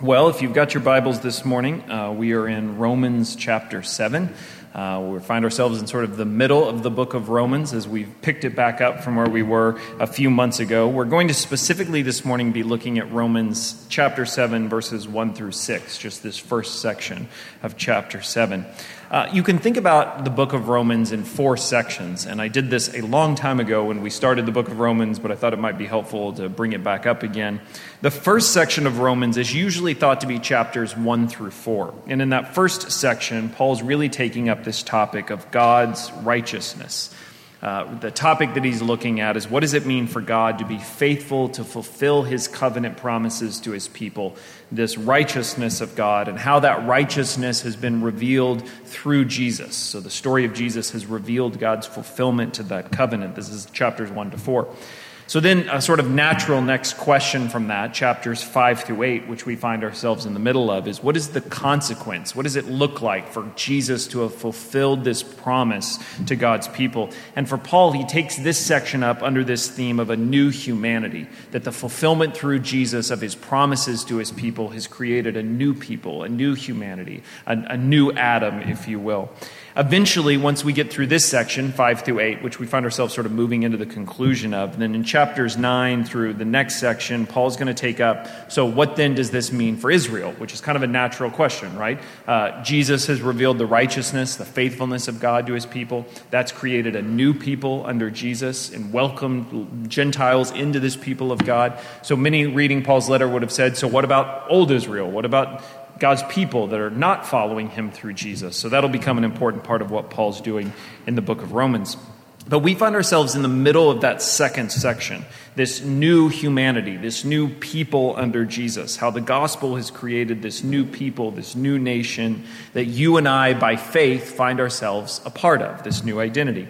Well, if you've got your Bibles this morning, we are in Romans chapter 7. We find ourselves in sort of the middle of the book of Romans as we've picked it back up from where we were a few months ago. We're going to specifically this morning be looking at Romans chapter 7, verses 1 through 6, just this first section of chapter 7. You can think about the book of Romans in four sections, and I did this a long time ago when we started the book of Romans, but I thought it might be helpful to bring it back up again. The first section of Romans is usually thought to be chapters 1 through 4, and in that first section, Paul's really taking up this topic of God's righteousness. The topic that he's looking at is what does it mean for God to be faithful, to fulfill his covenant promises to his people, this righteousness of God, and how that righteousness has been revealed through Jesus. So the story of Jesus has revealed God's fulfillment to that covenant. This is chapters 1 to 4. So then a sort of natural next question from that, chapters 5 through 8, which we find ourselves in the middle of, is what is the consequence? What does it look like for Jesus to have fulfilled this promise to God's people? And for Paul, he takes this section up under this theme of a new humanity, that the fulfillment through Jesus of his promises to his people has created a new people, a new humanity, a new Adam, if you will. Eventually, once we get through this section, 5 through 8, which we find ourselves sort of moving into the conclusion of, then in chapters 9 through the next section, Paul's going to take up, so what then does this mean for Israel? Which is kind of a natural question, right? Jesus has revealed the righteousness, the faithfulness of God to his people. That's created a new people under Jesus and welcomed Gentiles into this people of God. So many reading Paul's letter would have said, so what about old Israel? What about God's people that are not following him through Jesus? So that'll become an important part of what Paul's doing in the book of Romans. But we find ourselves in the middle of that second section, this new humanity, this new people under Jesus, how the gospel has created this new people, this new nation that you and I, by faith, find ourselves a part of, this new identity.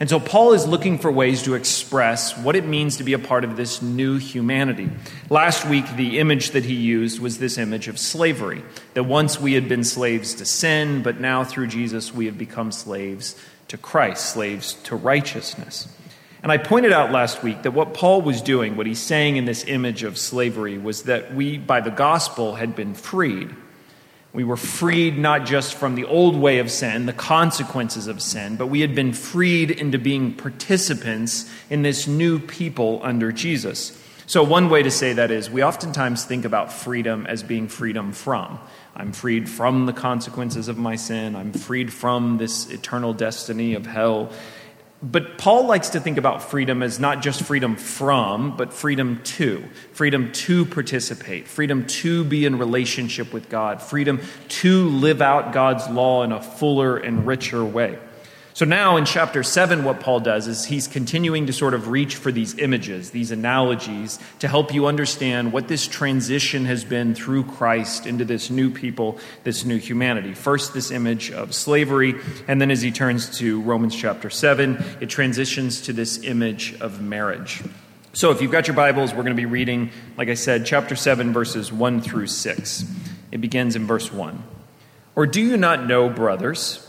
And so Paul is looking for ways to express what it means to be a part of this new humanity. Last week, the image that he used was this image of slavery, that once we had been slaves to sin, but now through Jesus we have become slaves to Christ, slaves to righteousness. And I pointed out last week that what Paul was doing, what he's saying in this image of slavery, was that we, by the gospel, had been freed. We were freed not just from the old way of sin, the consequences of sin, but we had been freed into being participants in this new people under Jesus. So one way to say that is we oftentimes think about freedom as being freedom from. I'm freed from the consequences of my sin. I'm freed from this eternal destiny of hell. But Paul likes to think about freedom as not just freedom from, but freedom to participate, freedom to be in relationship with God, freedom to live out God's law in a fuller and richer way. So now in chapter 7, what Paul does is he's continuing to sort of reach for these images, these analogies, to help you understand what this transition has been through Christ into this new people, this new humanity. First, this image of slavery, and then as he turns to Romans chapter 7, it transitions to this image of marriage. So if you've got your Bibles, we're going to be reading, like I said, chapter 7, verses 1 through 6. It begins in verse 1. Or do you not know, brothers,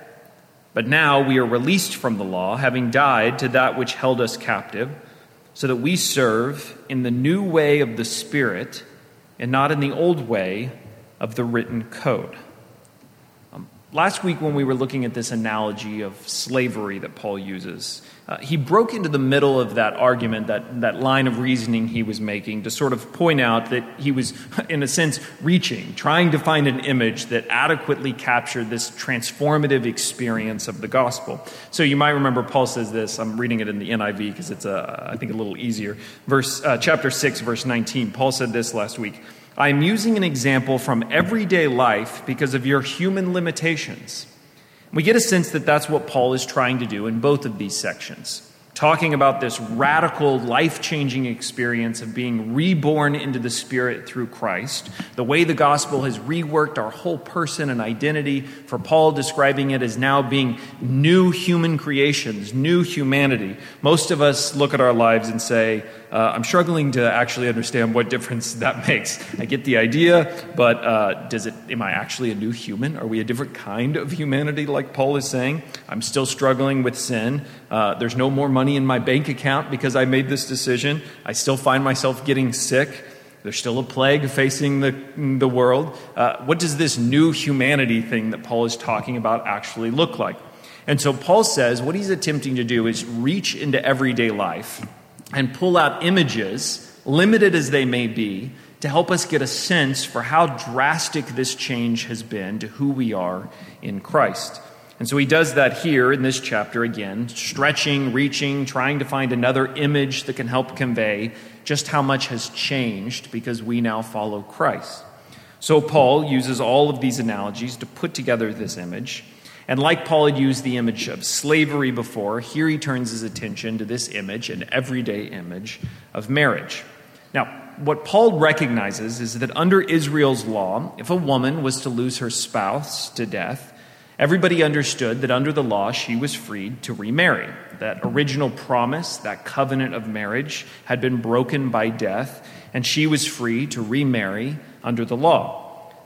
But now we are released from the law, having died to that which held us captive, so that we serve in the new way of the Spirit and not in the old way of the written code. Last week when we were looking at this analogy of slavery that Paul uses, he broke into the middle of that argument, that line of reasoning he was making, to sort of point out that he was, in a sense, reaching, trying to find an image that adequately captured this transformative experience of the gospel. So you might remember Paul says this, I'm reading it in the NIV because it's, I think, a little easier. Chapter 6, verse 19, Paul said this last week, I am using an example from everyday life because of your human limitations. We get a sense that that's what Paul is trying to do in both of these sections, talking about this radical, life-changing experience of being reborn into the Spirit through Christ, the way the gospel has reworked our whole person and identity, for Paul describing it as now being new human creations, new humanity. Most of us look at our lives and say, I'm struggling to actually understand what difference that makes. I get the idea, but am I actually a new human? Are we a different kind of humanity, like Paul is saying? I'm still struggling with sin. There's no more money in my bank account because I made this decision. I still find myself getting sick. There's still a plague facing the world. What does this new humanity thing that Paul is talking about actually look like? And so Paul says what he's attempting to do is reach into everyday life and pull out images, limited as they may be, to help us get a sense for how drastic this change has been to who we are in Christ. And so he does that here in this chapter again, stretching, reaching, trying to find another image that can help convey just how much has changed because we now follow Christ. So Paul uses all of these analogies to put together this image. And like Paul had used the image of slavery before, here he turns his attention to this image, an everyday image of marriage. Now, what Paul recognizes is that under Israel's law, if a woman was to lose her spouse to death, everybody understood that under the law she was freed to remarry. That original promise, that covenant of marriage, had been broken by death, and she was free to remarry under the law.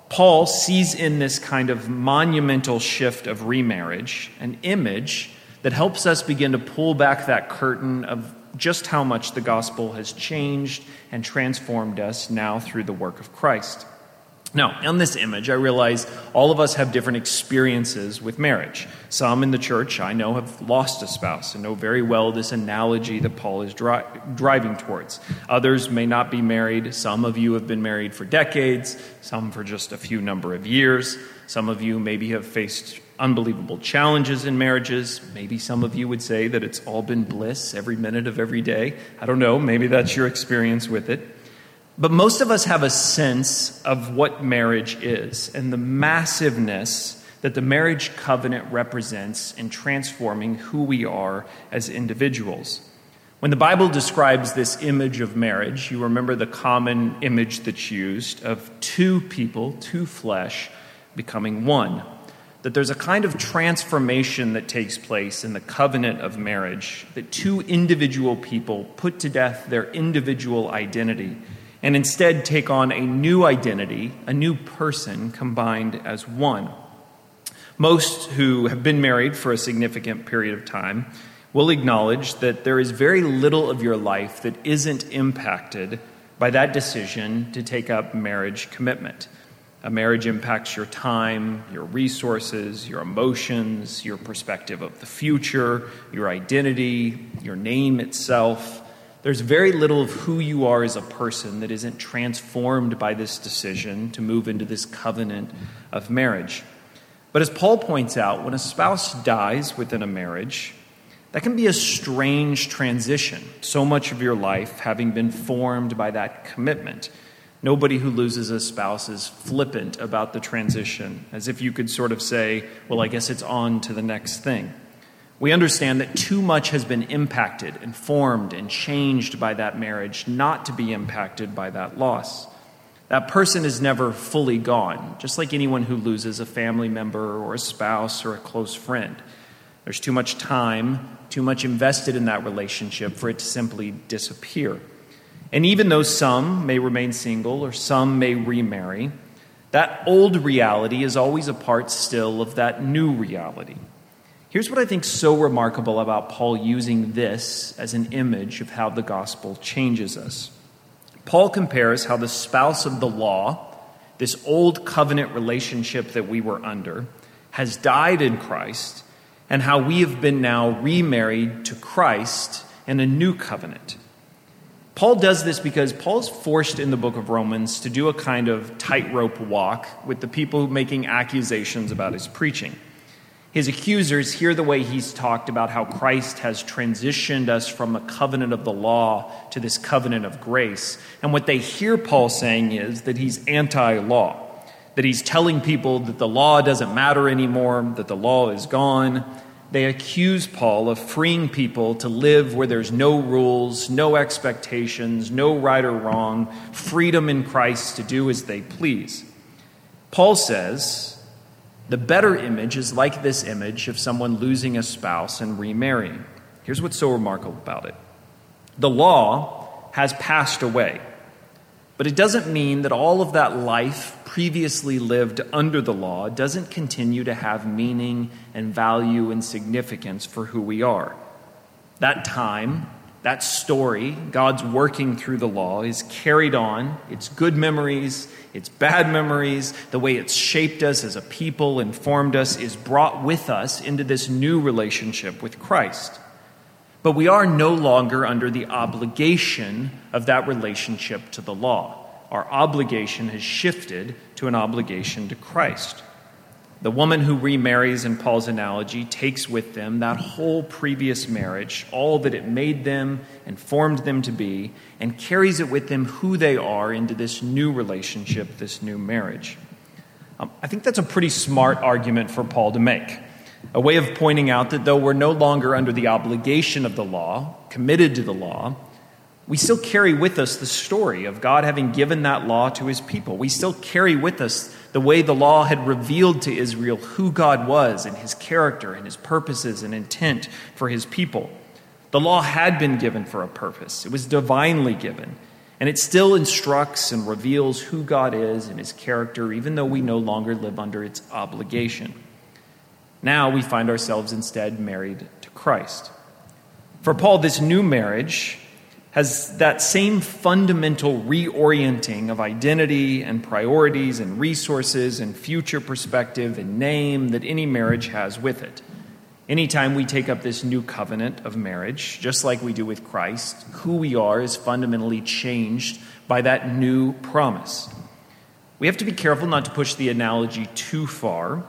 Paul sees in this kind of monumental shift of remarriage an image that helps us begin to pull back that curtain of just how much the gospel has changed and transformed us now through the work of Christ. Now, on this image, I realize all of us have different experiences with marriage. Some in the church, I know, have lost a spouse and know very well this analogy that Paul is driving towards. Others may not be married. Some of you have been married for decades, some for just a few number of years. Some of you maybe have faced unbelievable challenges in marriages. Maybe some of you would say that it's all been bliss every minute of every day. I don't know. Maybe that's your experience with it. But most of us have a sense of what marriage is and the massiveness that the marriage covenant represents in transforming who we are as individuals. When the Bible describes this image of marriage, you remember the common image that's used of two people, two flesh, becoming one. That there's a kind of transformation that takes place in the covenant of marriage, that two individual people put to death their individual identity and instead take on a new identity, a new person combined as one. Most who have been married for a significant period of time will acknowledge that there is very little of your life that isn't impacted by that decision to take up marriage commitment. A marriage impacts your time, your resources, your emotions, your perspective of the future, your identity, your name itself. There's very little of who you are as a person that isn't transformed by this decision to move into this covenant of marriage. But as Paul points out, when a spouse dies within a marriage, that can be a strange transition, so much of your life having been formed by that commitment. Nobody who loses a spouse is flippant about the transition, as if you could sort of say, well, I guess it's on to the next thing. We understand that too much has been impacted and formed and changed by that marriage not to be impacted by that loss. That person is never fully gone, just like anyone who loses a family member or a spouse or a close friend. There's too much time, too much invested in that relationship for it to simply disappear. And even though some may remain single or some may remarry, that old reality is always a part still of that new reality. Here's what I think is so remarkable about Paul using this as an image of how the gospel changes us. Paul compares how the spouse of the law, this old covenant relationship that we were under, has died in Christ, and how we have been now remarried to Christ in a new covenant. Paul does this because Paul's forced in the book of Romans to do a kind of tightrope walk with the people making accusations about his preaching. His accusers hear the way he's talked about how Christ has transitioned us from the covenant of the law to this covenant of grace. And what they hear Paul saying is that he's anti-law, that he's telling people that the law doesn't matter anymore, that the law is gone. They accuse Paul of freeing people to live where there's no rules, no expectations, no right or wrong, freedom in Christ to do as they please. Paul says, the better image is like this image of someone losing a spouse and remarrying. Here's what's so remarkable about it. The law has passed away, but it doesn't mean that all of that life previously lived under the law doesn't continue to have meaning and value and significance for who we are. That time, that story, God's working through the law, is carried on. It's good memories, it's bad memories. The way it's shaped us as a people and formed us is brought with us into this new relationship with Christ. But we are no longer under the obligation of that relationship to the law. Our obligation has shifted to an obligation to Christ. The woman who remarries, in Paul's analogy, takes with them that whole previous marriage, all that it made them and formed them to be, and carries it with them who they are into this new relationship, this new marriage. I think that's a pretty smart argument for Paul to make, a way of pointing out that though we're no longer under the obligation of the law, committed to the law, we still carry with us the story of God having given that law to his people. We still carry with us the way the law had revealed to Israel who God was and his character and his purposes and intent for his people. The law had been given for a purpose. It was divinely given. And it still instructs and reveals who God is and his character, even though we no longer live under its obligation. Now we find ourselves instead married to Christ. For Paul, this new marriage has that same fundamental reorienting of identity and priorities and resources and future perspective and name that any marriage has with it. Anytime we take up this new covenant of marriage, just like we do with Christ, who we are is fundamentally changed by that new promise. We have to be careful not to push the analogy too far,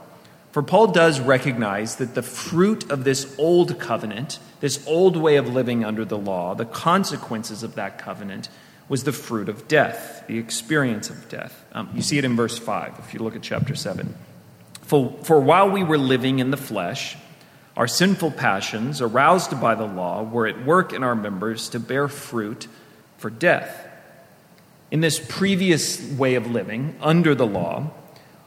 for Paul does recognize that the fruit of this old covenant, this old way of living under the law, the consequences of that covenant, was the fruit of death, the experience of death. You see it in verse 5, if you look at chapter 7. For while we were living in the flesh, our sinful passions, aroused by the law, were at work in our members to bear fruit for death. In this previous way of living, under the law,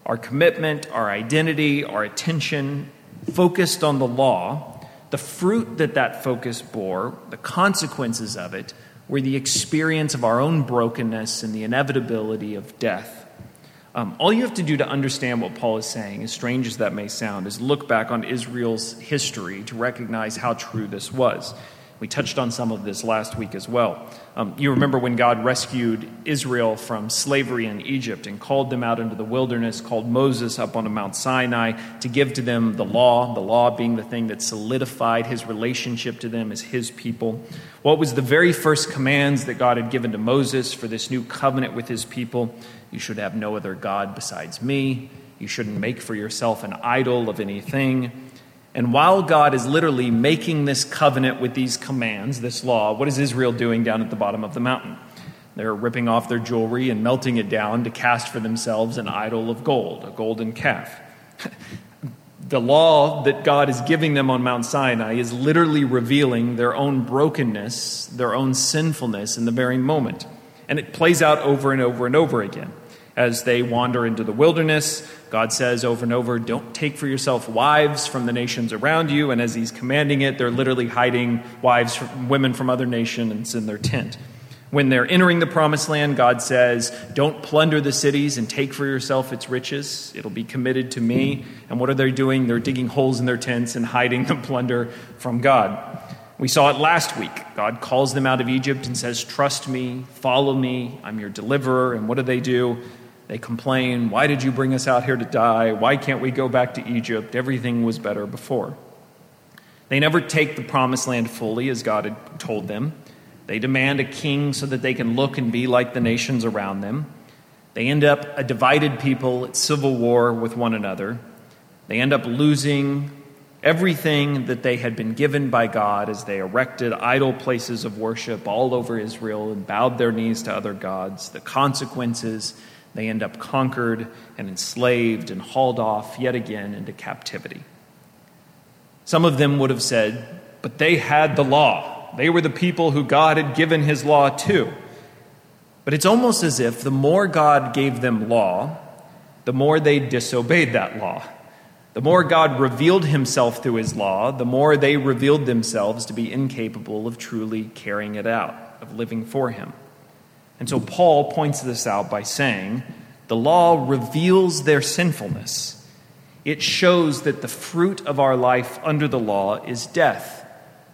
our commitment, our identity, our attention, focused on the law, the fruit that focus bore, the consequences of it, were the experience of our own brokenness and the inevitability of death. All you have to do to understand what Paul is saying, as strange as that may sound, is look back on Israel's history to recognize how true this was. We touched on some of this last week as well. You remember when God rescued Israel from slavery in Egypt and called them out into the wilderness, called Moses up on Mount Sinai to give to them the law being the thing that solidified his relationship to them as his people. What was the very first commands that God had given to Moses for this new covenant with his people? You should have no other God besides me. You shouldn't make for yourself an idol of anything. And while God is literally making this covenant with these commands, this law, what is Israel doing down at the bottom of the mountain? They're ripping off their jewelry and melting it down to cast for themselves an idol of gold, a golden calf. The law that God is giving them on Mount Sinai is literally revealing their own brokenness, their own sinfulness in the very moment. And it plays out over and over and over again. As they wander into the wilderness, God says over and over, don't take for yourself wives from the nations around you. And as he's commanding it, they're literally hiding women from other nations in their tent. When they're entering the promised land, God says, don't plunder the cities and take for yourself its riches. It'll be committed to me. And what are they doing? They're digging holes in their tents and hiding the plunder from God. We saw it last week. God calls them out of Egypt and says, trust me, follow me, I'm your deliverer. And what do they do? They complain, why did you bring us out here to die? Why can't we go back to Egypt? Everything was better before. They never take the promised land fully, as God had told them. They demand a king so that they can look and be like the nations around them. They end up a divided people at civil war with one another. They end up losing everything that they had been given by God as they erected idol places of worship all over Israel and bowed their knees to other gods. The consequences, they end up conquered and enslaved and hauled off yet again into captivity. Some of them would have said, but they had the law. They were the people who God had given his law to. But it's almost as if the more God gave them law, the more they disobeyed that law. The more God revealed himself through his law, the more they revealed themselves to be incapable of truly carrying it out, of living for him. And so Paul points this out by saying, the law reveals their sinfulness. It shows that the fruit of our life under the law is death,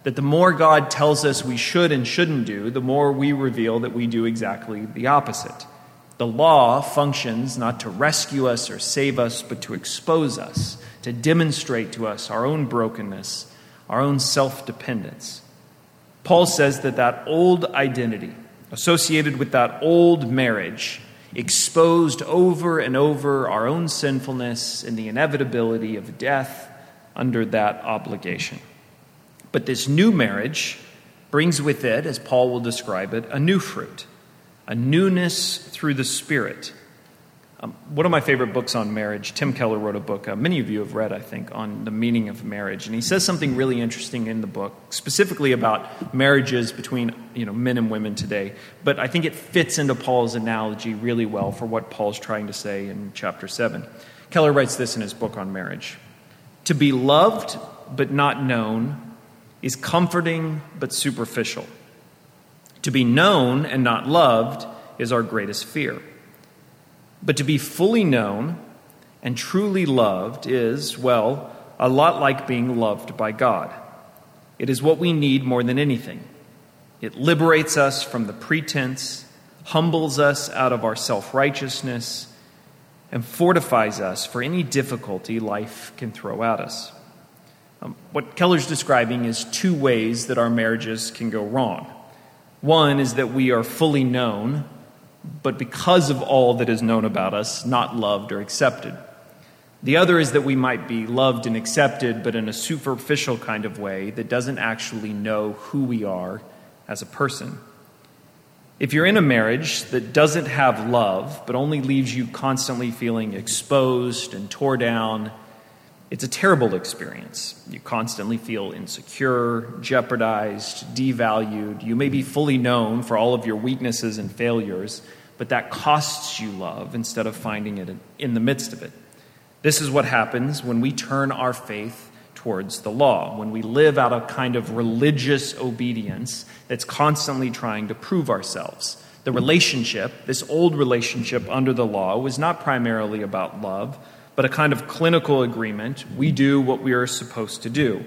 that the more God tells us we should and shouldn't do, the more we reveal that we do exactly the opposite. The law functions not to rescue us or save us, but to expose us, to demonstrate to us our own brokenness, our own self-dependence. Paul says that that old identity, associated with that old marriage, exposed over and over our own sinfulness and the inevitability of death under that obligation. But this new marriage brings with it, as Paul will describe it, a new fruit, a newness through the Spirit. One of my favorite books on marriage, Tim Keller wrote a book, many of you have read, I think, on the meaning of marriage. And he says something really interesting in the book, specifically about marriages between men and women today. But I think it fits into Paul's analogy really well for what Paul's trying to say in chapter 7. Keller writes this in his book on marriage. To be loved but not known is comforting but superficial. To be known and not loved is our greatest fear. But to be fully known and truly loved is, well, a lot like being loved by God. It is what we need more than anything. It liberates us from the pretense, humbles us out of our self-righteousness, and fortifies us for any difficulty life can throw at us. What Keller's describing is two ways that our marriages can go wrong. One is that we are fully known, but because of all that is known about us, not loved or accepted. The other is that we might be loved and accepted, but in a superficial kind of way that doesn't actually know who we are as a person. If you're in a marriage that doesn't have love, but only leaves you constantly feeling exposed and tore down, it's a terrible experience. You constantly feel insecure, jeopardized, devalued. You may be fully known for all of your weaknesses and failures, but that costs you love instead of finding it in the midst of it. This is what happens when we turn our faith towards the law, when we live out a kind of religious obedience that's constantly trying to prove ourselves. The relationship, this old relationship under the law, was not primarily about love, but a kind of clinical agreement. We do what we are supposed to do.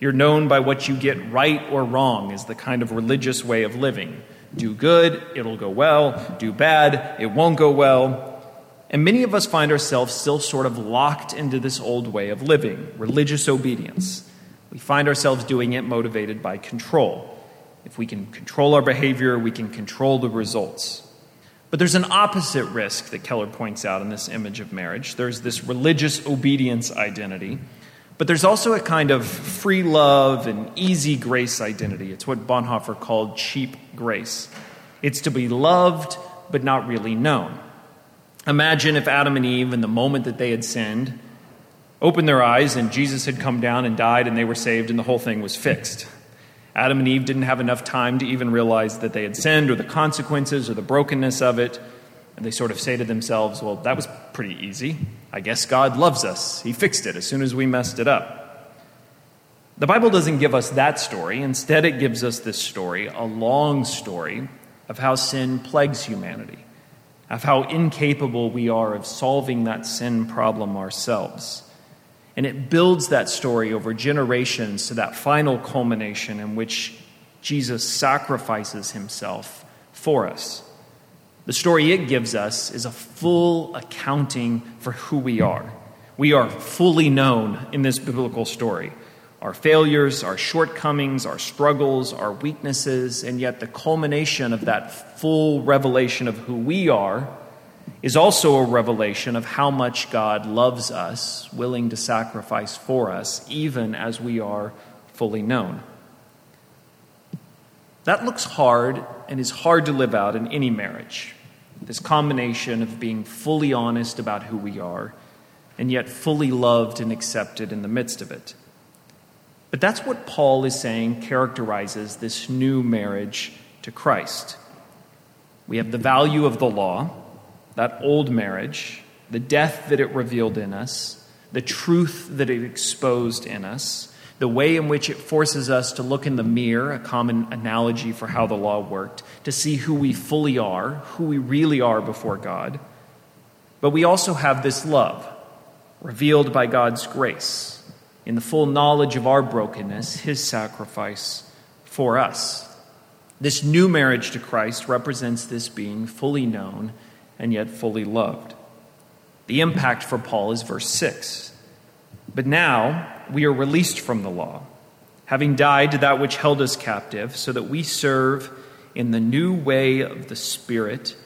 You're known by what you get right or wrong is the kind of religious way of living. Do good, it'll go well. Do bad, it won't go well. And many of us find ourselves still sort of locked into this old way of living, religious obedience. We find ourselves doing it motivated by control. If we can control our behavior, we can control the results. But there's an opposite risk that Keller points out in this image of marriage. There's this religious obedience identity, but there's also a kind of free love and easy grace identity. It's what Bonhoeffer called cheap grace. It's to be loved, but not really known. Imagine if Adam and Eve, in the moment that they had sinned, opened their eyes and Jesus had come down and died and they were saved and the whole thing was fixed. Adam and Eve didn't have enough time to even realize that they had sinned or the consequences or the brokenness of it. And they sort of say to themselves, well, that was pretty easy. I guess God loves us. He fixed it as soon as we messed it up. The Bible doesn't give us that story. Instead, it gives us this story, a long story of how sin plagues humanity, of how incapable we are of solving that sin problem ourselves. And it builds that story over generations to that final culmination in which Jesus sacrifices himself for us. The story it gives us is a full accounting for who we are. We are fully known in this biblical story. Our failures, our shortcomings, our struggles, our weaknesses, and yet the culmination of that full revelation of who we are is also a revelation of how much God loves us, willing to sacrifice for us, even as we are fully known. That looks hard and is hard to live out in any marriage. This combination of being fully honest about who we are and yet fully loved and accepted in the midst of it. But that's what Paul is saying characterizes this new marriage to Christ. We have the value of the law, that old marriage, the death that it revealed in us, the truth that it exposed in us, the way in which it forces us to look in the mirror, a common analogy for how the law worked, to see who we fully are, who we really are before God. But we also have this love, revealed by God's grace, in the full knowledge of our brokenness, his sacrifice for us. This new marriage to Christ represents this being fully known and yet fully loved. The impact for Paul is verse 6. But now we are released from the law, having died to that which held us captive, so that we serve in the new way of the Spirit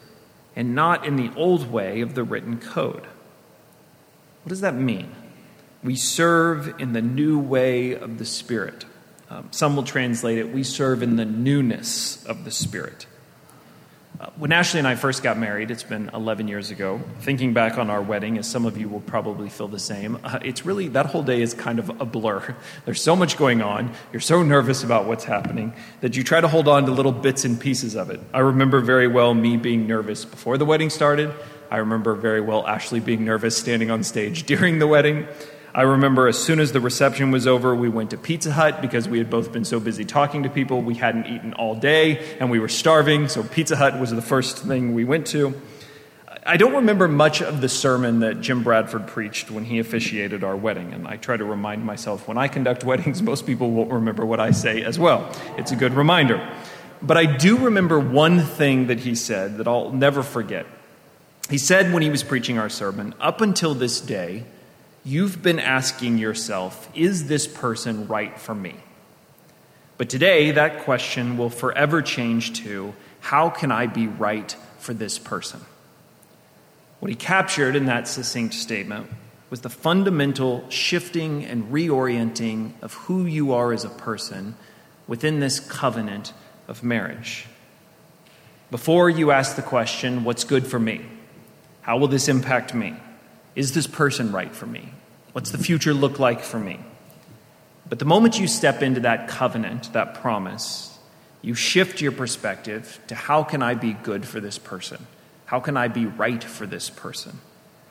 and not in the old way of the written code. What does that mean? We serve in the new way of the Spirit. Some will translate it, we serve in the newness of the Spirit. When Ashley and I first got married, it's been 11 years ago, thinking back on our wedding, as some of you will probably feel the same, it's really, that whole day is kind of a blur. There's so much going on, you're so nervous about what's happening, that you try to hold on to little bits and pieces of it. I remember very well me being nervous before the wedding started. I remember very well Ashley being nervous standing on stage during the wedding. I remember as soon as the reception was over, we went to Pizza Hut because we had both been so busy talking to people. We hadn't eaten all day, and we were starving, so Pizza Hut was the first thing we went to. I don't remember much of the sermon that Jim Bradford preached when he officiated our wedding, and I try to remind myself when I conduct weddings, most people won't remember what I say as well. It's a good reminder. But I do remember one thing that he said that I'll never forget. He said when he was preaching our sermon, up until this day, you've been asking yourself, is this person right for me? But today, that question will forever change to, how can I be right for this person? What he captured in that succinct statement was the fundamental shifting and reorienting of who you are as a person within this covenant of marriage. Before you ask the question, what's good for me? How will this impact me? Is this person right for me? What's the future look like for me? But the moment you step into that covenant, that promise, you shift your perspective to how can I be good for this person? How can I be right for this person?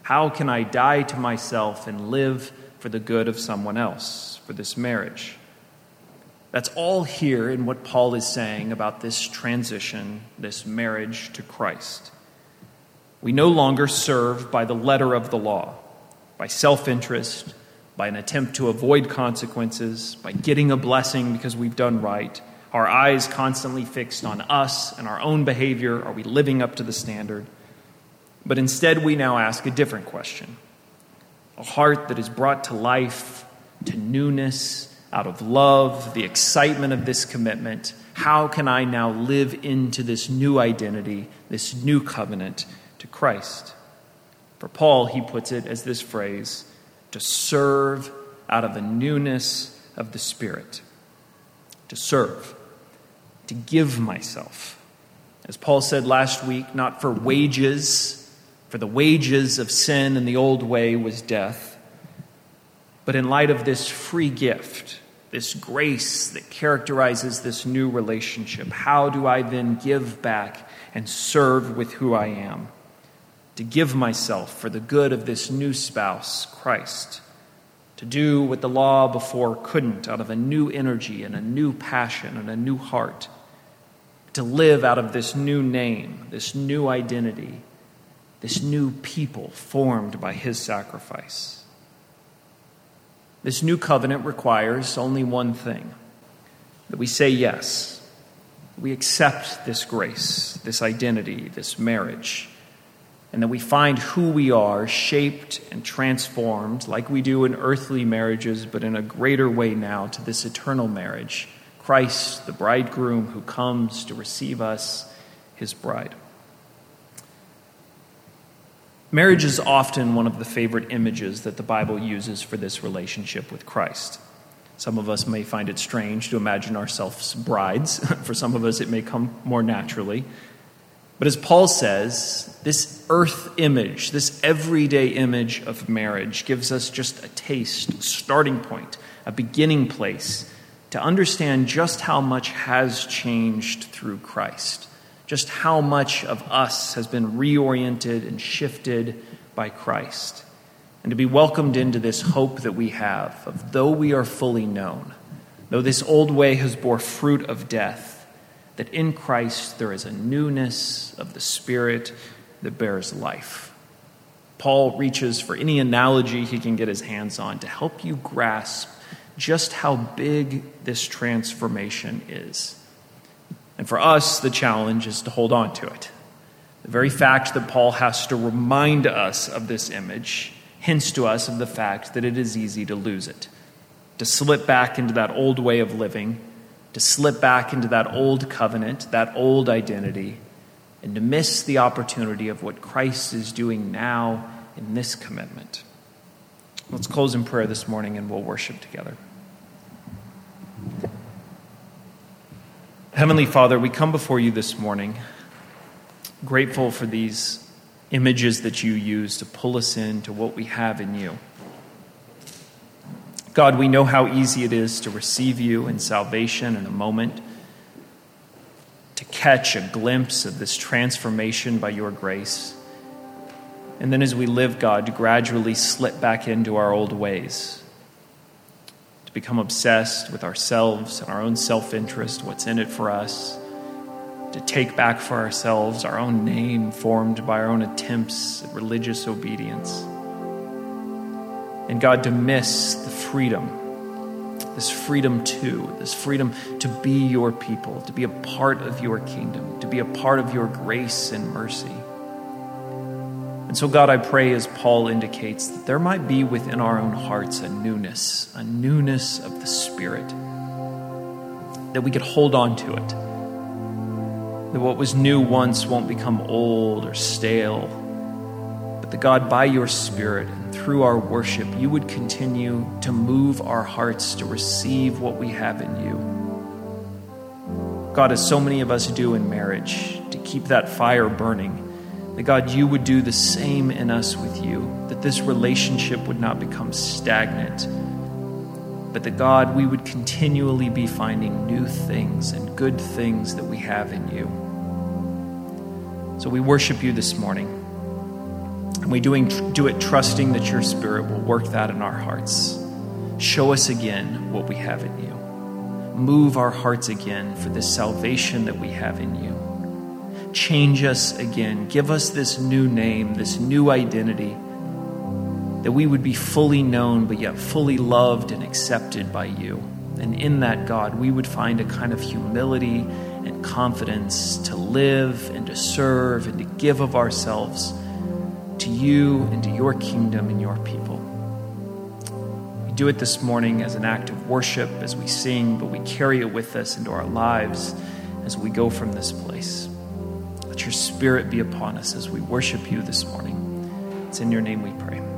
How can I die to myself and live for the good of someone else, for this marriage? That's all here in what Paul is saying about this transition, this marriage to Christ. We no longer serve by the letter of the law, by self-interest, by an attempt to avoid consequences, by getting a blessing because we've done right, our eyes constantly fixed on us and our own behavior. Are we living up to the standard? But instead, we now ask a different question, a heart that is brought to life, to newness, out of love, the excitement of this commitment. How can I now live into this new identity, this new covenant to Christ? For Paul, he puts it as this phrase, to serve out of the newness of the Spirit. To serve. To give myself. As Paul said last week, not for wages, for the wages of sin in the old way was death, but in light of this free gift, this grace that characterizes this new relationship, how do I then give back and serve with who I am? To give myself for the good of this new spouse, Christ. To do what the law before couldn't, out of a new energy and a new passion and a new heart. To live out of this new name, this new identity, this new people formed by his sacrifice. This new covenant requires only one thing, that we say yes, we accept this grace, this identity, this marriage, and that we find who we are shaped and transformed like we do in earthly marriages, but in a greater way now to this eternal marriage, Christ, the bridegroom who comes to receive us, his bride. Marriage is often one of the favorite images that the Bible uses for this relationship with Christ. Some of us may find it strange to imagine ourselves brides. For some of us, it may come more naturally. But as Paul says, this earth image, this everyday image of marriage gives us just a taste, a starting point, a beginning place to understand just how much has changed through Christ, just how much of us has been reoriented and shifted by Christ, and to be welcomed into this hope that we have of though we are fully known, though this old way has bore fruit of death, that in Christ there is a newness of the Spirit that bears life. Paul reaches for any analogy he can get his hands on to help you grasp just how big this transformation is. And for us, the challenge is to hold on to it. The very fact that Paul has to remind us of this image hints to us of the fact that it is easy to lose it, to slip back into that old way of living, to slip back into that old covenant, that old identity, and to miss the opportunity of what Christ is doing now in this commitment. Let's close in prayer this morning and we'll worship together. Heavenly Father, we come before you this morning, grateful for these images that you use to pull us into what we have in you. God, we know how easy it is to receive you in salvation in a moment, to catch a glimpse of this transformation by your grace, and then as we live, God, to gradually slip back into our old ways, to become obsessed with ourselves and our own self-interest, what's in it for us, to take back for ourselves our own name formed by our own attempts at religious obedience. And God, to miss the freedom, this freedom to, this freedom to be your people, to be a part of your kingdom, to be a part of your grace and mercy. And so, God, I pray, as Paul indicates, that there might be within our own hearts a newness of the Spirit, that we could hold on to it, that what was new once won't become old or stale, but that God, by your Spirit and through our worship, you would continue to move our hearts to receive what we have in you. God, as so many of us do in marriage, to keep that fire burning, that God, you would do the same in us with you, that this relationship would not become stagnant, but that, God, we would continually be finding new things and good things that we have in you. So we worship you this morning, and we do it trusting that your Spirit will work that in our hearts. Show us again what we have in you. Move our hearts again for this salvation that we have in you. Change us again. Give us this new name, this new identity, that we would be fully known, but yet fully loved and accepted by you. And in that, God, we would find a kind of humility and confidence to live and to serve and to give of ourselves to you and to your kingdom and your people. We do it this morning as an act of worship, as we sing, but we carry it with us into our lives as we go from this place. Let your Spirit be upon us as we worship you this morning. It's in your name we pray.